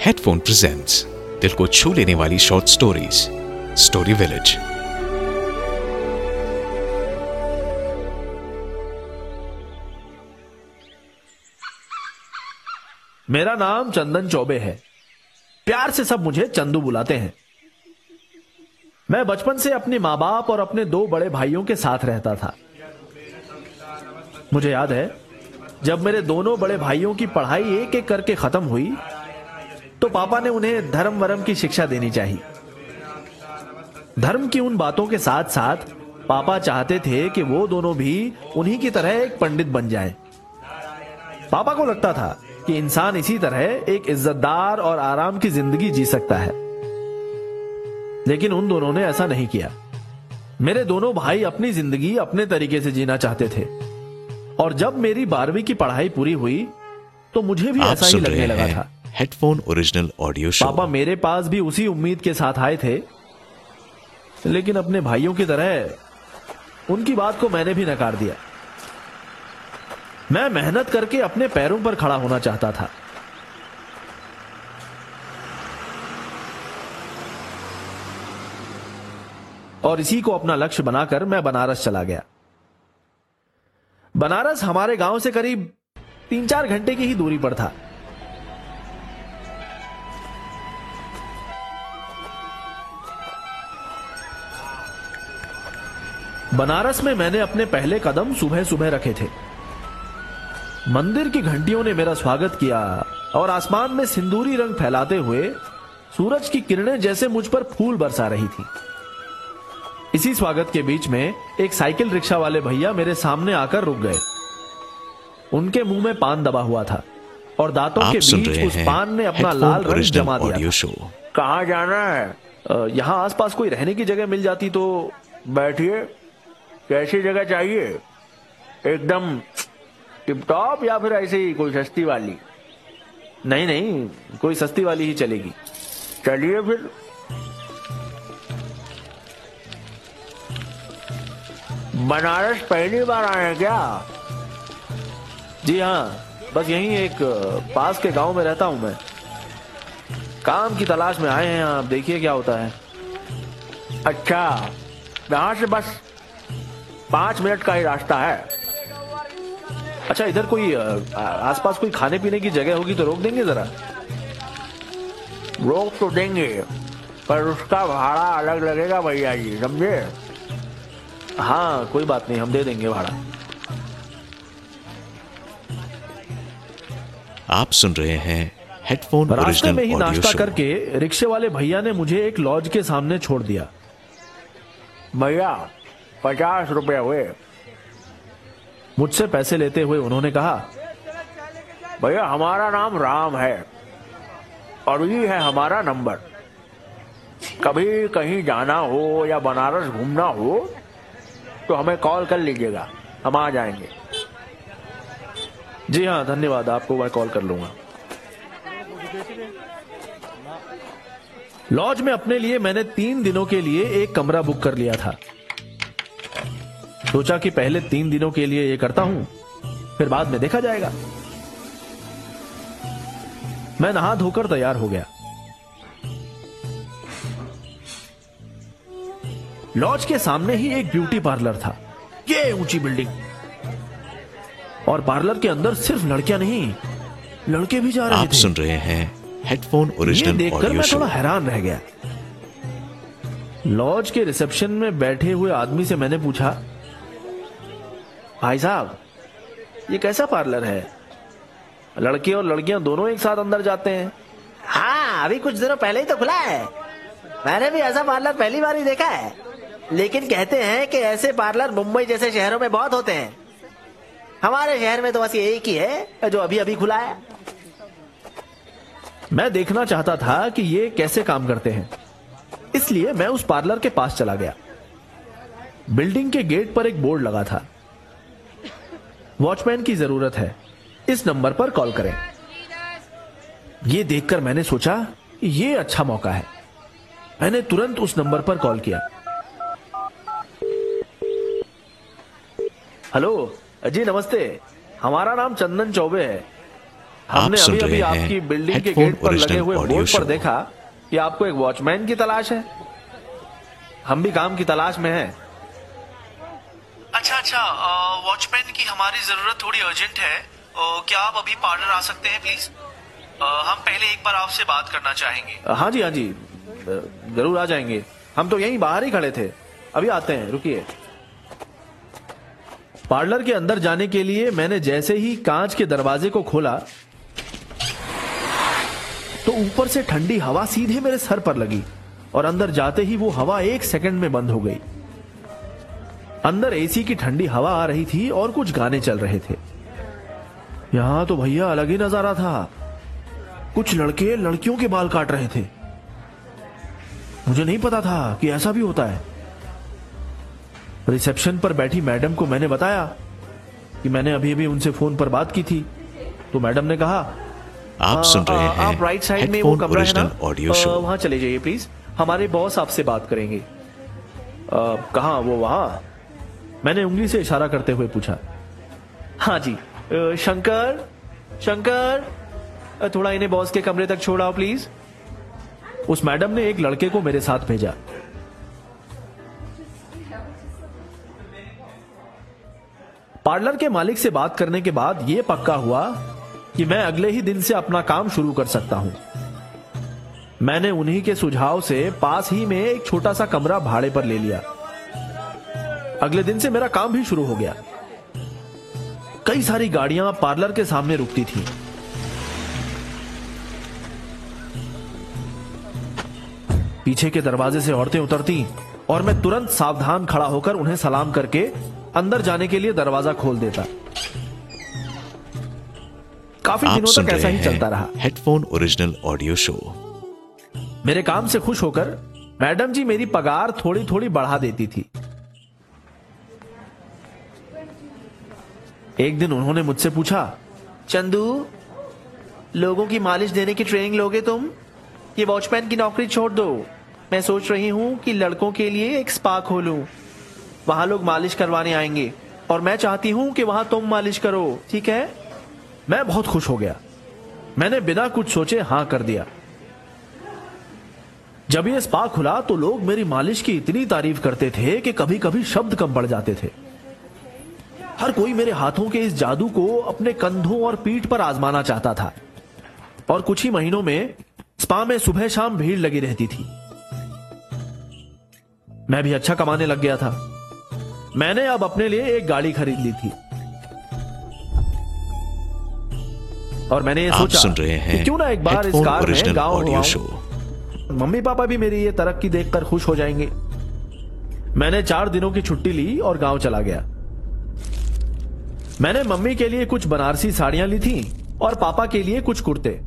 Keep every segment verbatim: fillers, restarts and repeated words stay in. Headphone presents दिल को छू लेने वाली शॉर्ट स्टोरीज, स्टोरी विलेज। मेरा नाम चंदन चौबे है। प्यार से सब मुझे चंदू बुलाते हैं। मैं बचपन से अपने माँ बाप और अपने दो बड़े भाइयों के साथ रहता था। मुझे याद है, जब मेरे दोनों बड़े भाइयों की पढ़ाई एक एक करके खत्म हुई तो पापा ने उन्हें धर्म वर्म की शिक्षा देनी चाहिए। धर्म की उन बातों के साथ साथ पापा चाहते थे कि वो दोनों भी उन्हीं की तरह एक पंडित बन जाएं। पापा को लगता था कि इंसान इसी तरह एक इज्जतदार और आराम की जिंदगी जी सकता है, लेकिन उन दोनों ने ऐसा नहीं किया। मेरे दोनों भाई अपनी जिंदगी अपने तरीके से जीना चाहते थे, और जब मेरी बारहवीं की पढ़ाई पूरी हुई तो मुझे भी ऐसा ही लगने लगा था। Headphone original audio show. पापा मेरे पास भी उसी उम्मीद के साथ आए थे, लेकिन अपने भाइयों की तरह उनकी बात को मैंने भी नकार दिया। मैं मेहनत करके अपने पैरों पर खड़ा होना चाहता था। और इसी को अपना लक्ष्य बनाकर मैं बनारस चला गया। बनारस हमारे गांव से करीब तीन चार घंटे की ही दूरी पर था। बनारस में मैंने अपने पहले कदम सुबह सुबह रखे थे। मंदिर की घंटियों ने मेरा स्वागत किया और आसमान में सिंदूरी रंग फैलाते हुए सूरज की किरणें जैसे मुझ पर फूल बरसा रही थी। इसी स्वागत के बीच में एक साइकिल रिक्शा वाले भैया मेरे सामने आकर रुक गए। उनके मुंह में पान दबा हुआ था और दांतों के बीच उस पान ने अपना लाल रंग जमा दिया। कहाँ जाना है? यहाँ आसपास कोई रहने की जगह मिल जाती तो बैठिए। कैसी जगह चाहिए? एकदम टिप टॉप या फिर ऐसे ही कोई सस्ती वाली? नहीं नहीं, कोई सस्ती वाली ही चलेगी। चलिए फिर। बनारस पहली बार आए हैं क्या? जी हाँ, बस यहीं एक पास के गांव में रहता हूँ मैं। काम की तलाश में आए हैं, आप देखिए क्या होता है। अच्छा, यहाँ से बस पांच मिनट का ही रास्ता है। अच्छा, इधर कोई आसपास कोई खाने पीने की जगह होगी तो रोक देंगे जरा? रोक तो देंगे, पर उसका भाड़ा अलग लगेगा भैया जी, समझे? हाँ, कोई बात नहीं, हम दे देंगे भाड़ा। आप सुन रहे हैं हेडफोन ओरिजिनल ऑडियो शो। रास्ते में ही नाश्ता करके रिक्शे वाले भैया ने मुझे एक लॉज के सामने छोड़ दिया। भैया पचास रुपए हुए। मुझसे पैसे लेते हुए उन्होंने कहा, भैया हमारा नाम राम है और ये है हमारा नंबर। कभी कहीं जाना हो या बनारस घूमना हो तो हमें कॉल कर लीजिएगा, हम आ जाएंगे। जी हाँ, धन्यवाद, आपको मैं कॉल कर लूंगा। लॉज में अपने लिए मैंने तीन दिनों के लिए एक कमरा बुक कर लिया था। सोचा कि पहले तीन दिनों के लिए ये करता हूं, फिर बाद में देखा जाएगा। मैं नहा धोकर तैयार हो गया। लॉज के सामने ही एक ब्यूटी पार्लर था। ये ऊंची बिल्डिंग, और पार्लर के अंदर सिर्फ लड़कियां नहीं, लड़के भी जा रहे थे। आप सुन रहे हैं हेडफोन ओरिजिनल ऑडियो शो। ये देखकर मैं थोड़ा हैरान रह गया। लॉज के रिसेप्शन में बैठे हुए आदमी से मैंने पूछा, भाई साहब ये कैसा पार्लर है? लड़के और लड़कियां दोनों एक साथ अंदर जाते हैं। हाँ, अभी कुछ दिनों पहले ही तो खुला है। मैंने भी ऐसा पार्लर पहली बार ही देखा है, लेकिन कहते हैं कि ऐसे पार्लर मुंबई जैसे शहरों में बहुत होते हैं। हमारे शहर में तो बस एक ही है जो अभी अभी खुला है। मैं देखना चाहता था कि ये कैसे काम करते हैं, इसलिए मैं उस पार्लर के पास चला गया। बिल्डिंग के गेट पर एक बोर्ड लगा था, वॉचमैन की जरूरत है, इस नंबर पर कॉल करें। यह देखकर मैंने सोचा ये अच्छा मौका है। मैंने तुरंत उस नंबर पर कॉल किया। हेलो जी, नमस्ते, हमारा नाम चंदन चौबे है। आप सुन रहे हैं हेडफोन ओरिजिनल ऑडियो शो। देखा कि आपको एक वॉचमैन की तलाश है, हम भी काम की तलाश में हैं। अच्छा अच्छा वॉचमैन की हमारी जरूरत थोड़ी अर्जेंट है, आ, क्या आप अभी पार्लर आ सकते हैं प्लीज? आ, हम पहले एक बार आपसे बात करना चाहेंगे। हाँ जी हाँ जी जरूर आ जाएंगे, हम तो यहीं बाहर ही खड़े थे, अभी आते हैं, रुकिए। पार्लर के अंदर जाने के लिए मैंने जैसे ही कांच के दरवाजे को खोला तो ऊपर से ठंडी हवा सीधे मेरे सर पर लगी और अंदर जाते ही वो हवा एक सेकंड में बंद हो गई। अंदर एसी की ठंडी हवा आ रही थी और कुछ गाने चल रहे थे। यहां तो भैया अलग ही नजारा था, कुछ लड़के लड़कियों के बाल काट रहे थे, मुझे नहीं पता था कि ऐसा भी होता है। रिसेप्शन पर बैठी मैडम को मैंने बताया कि मैंने अभी अभी उनसे फोन पर बात की थी, तो मैडम ने कहा आप सुन रहे हैं आप राइट साइड में वो कमरा है ना ऑडियो शो, वहां चले जाइए प्लीज, हमारे बॉस आपसे बात करेंगे। कहाँ वो वहाँ? मैंने उंगली से इशारा करते हुए पूछा। हाँ जी शंकर, शंकर थोड़ा इन्हें बॉस के कमरे तक छोड़ाओ प्लीज। उस मैडम ने एक लड़के को मेरे साथ भेजा। पार्लर के मालिक से बात करने के बाद यह पक्का हुआ कि मैं अगले ही दिन से अपना काम शुरू कर सकता हूं। मैंने उन्हीं के सुझाव से पास ही में एक छोटा सा कमरा भाड़े पर ले लिया। अगले दिन से मेरा काम भी शुरू हो गया। कई सारी गाड़ियां पार्लर के सामने रुकती थीं। पीछे के दरवाजे से औरतें उतरती और मैं तुरंत सावधान खड़ा होकर उन्हें सलाम करके अंदर जाने के लिए दरवाजा खोल देता। काफी दिनों तक ऐसा ही चलता रहा। Headphone original audio show. मेरे काम से खुश होकर मैडम जी मेरी पगार थोड़ी थोड़ी बढ़ा देती थी। एक दिन उन्होंने मुझसे पूछा, चंदू लोगों की मालिश देने की ट्रेनिंग लोगे तुम? ये वॉचमैन की नौकरी छोड़ दो, मैं सोच रही हूँ कि लड़कों के लिए एक स्पा खोलूं, वहां लोग मालिश करवाने आएंगे और मैं चाहती हूं कि वहां तुम मालिश करो, ठीक है? मैं बहुत खुश हो गया, मैंने बिना कुछ सोचे हां कर दिया। जब ये स्पा खुला तो लोग मेरी मालिश की इतनी तारीफ करते थे कि कभी कभी शब्द कम पड़ जाते थे। हर कोई मेरे हाथों के इस जादू को अपने कंधों और पीठ पर आजमाना चाहता था और कुछ ही महीनों में स्पा में सुबह शाम भीड़ लगी रहती थी। मैं भी अच्छा कमाने लग गया था। मैंने अब अपने लिए एक गाड़ी खरीद ली थी और मैंने ये सोचा सुन रहे हैं कि क्यों ना एक बार इस कार में गाँव शो, मम्मी पापा भी मेरी ये तरक्की देखकर खुश हो जाएंगे। मैंने चार दिनों की छुट्टी ली और गांव चला गया। मैंने मम्मी के लिए कुछ बनारसी साड़ियां ली थी और पापा के लिए कुछ कुर्ते।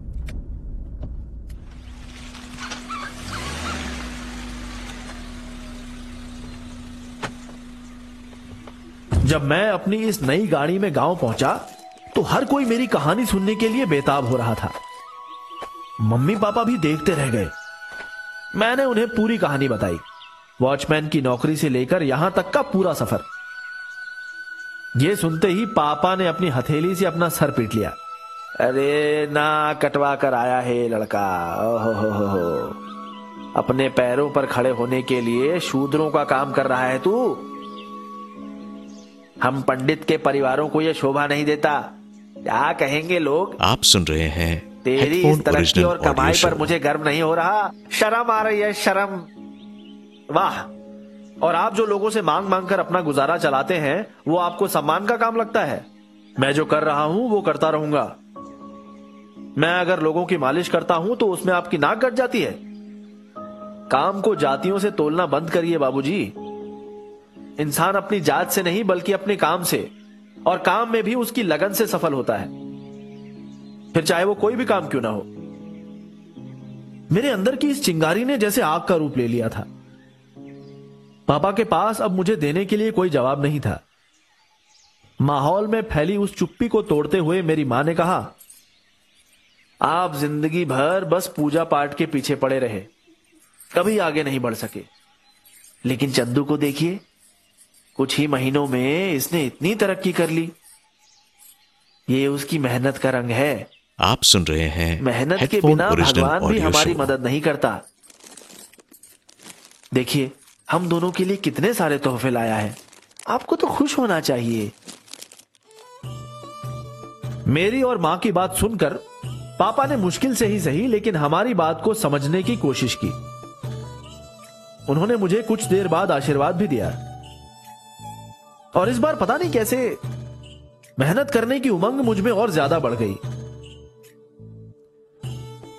जब मैं अपनी इस नई गाड़ी में गांव पहुंचा तो हर कोई मेरी कहानी सुनने के लिए बेताब हो रहा था। मम्मी पापा भी देखते रह गए। मैंने उन्हें पूरी कहानी बताई, वॉचमैन की नौकरी से लेकर यहां तक का पूरा सफर। यह सुनते ही पापा ने अपनी हथेली से अपना सर पीट लिया। अरे ना कटवा कर आया है लड़का, ओहो हो हो हो। अपने पैरों पर खड़े होने के लिए शूद्रों का काम कर रहा है तू, हम पंडित के परिवारों को यह शोभा नहीं देता, क्या कहेंगे लोग? आप सुन रहे हैं तेरी इस तरक्की और कमाई पर मुझे गर्व नहीं हो रहा, शर्म आ रही है, शर्म। वाह, और आप जो लोगों से मांग मांग कर अपना गुजारा चलाते हैं वो आपको सम्मान का काम लगता है? मैं जो कर रहा हूँ वो करता रहूंगा। मैं अगर लोगों की मालिश करता हूँ तो उसमें आपकी नाक कट जाती है? काम को जातियों से तोलना बंद करिए बाबूजी। इंसान अपनी जात से नहीं बल्कि अपने काम से, और काम में भी उसकी लगन से सफल होता है, फिर चाहे वो कोई भी काम क्यों ना हो। मेरे अंदर की इस चिंगारी ने जैसे आग का रूप ले लिया था। पापा के पास अब मुझे देने के लिए कोई जवाब नहीं था। माहौल में फैली उस चुप्पी को तोड़ते हुए मेरी मां ने कहा, आप जिंदगी भर बस पूजा पाठ के पीछे पड़े रहे, कभी आगे नहीं बढ़ सके, लेकिन चंदू को देखिए, कुछ ही महीनों में इसने इतनी तरक्की कर ली, ये उसकी मेहनत का रंग है। आप सुन रहे हैं मेहनत के बिना भगवान भी हमारी मदद नहीं करता। देखिए हम दोनों के लिए कितने सारे तोहफे लाया है, आपको तो खुश होना चाहिए। मेरी और माँ की बात सुनकर पापा ने मुश्किल से ही सही लेकिन हमारी बात को समझने की कोशिश की। उन्होंने मुझे कुछ देर बाद आशीर्वाद भी दिया और इस बार पता नहीं कैसे मेहनत करने की उमंग मुझ में और ज्यादा बढ़ गई।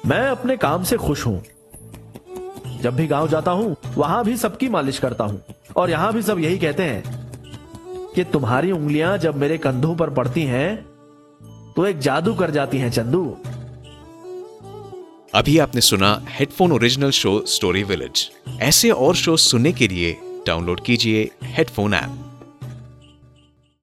मैं अपने काम से खुश हूं। जब भी गांव जाता हूं वहां भी सबकी मालिश करता हूं और यहां भी सब यही कहते हैं कि तुम्हारी उंगलियां जब मेरे कंधों पर पड़ती हैं तो एक जादू कर जाती हैं चंदू। अभी आपने सुना headphone original show story village. ऐसे और शो सुनने के लिए डाउनलोड कीजिए हेडफोन ऐप।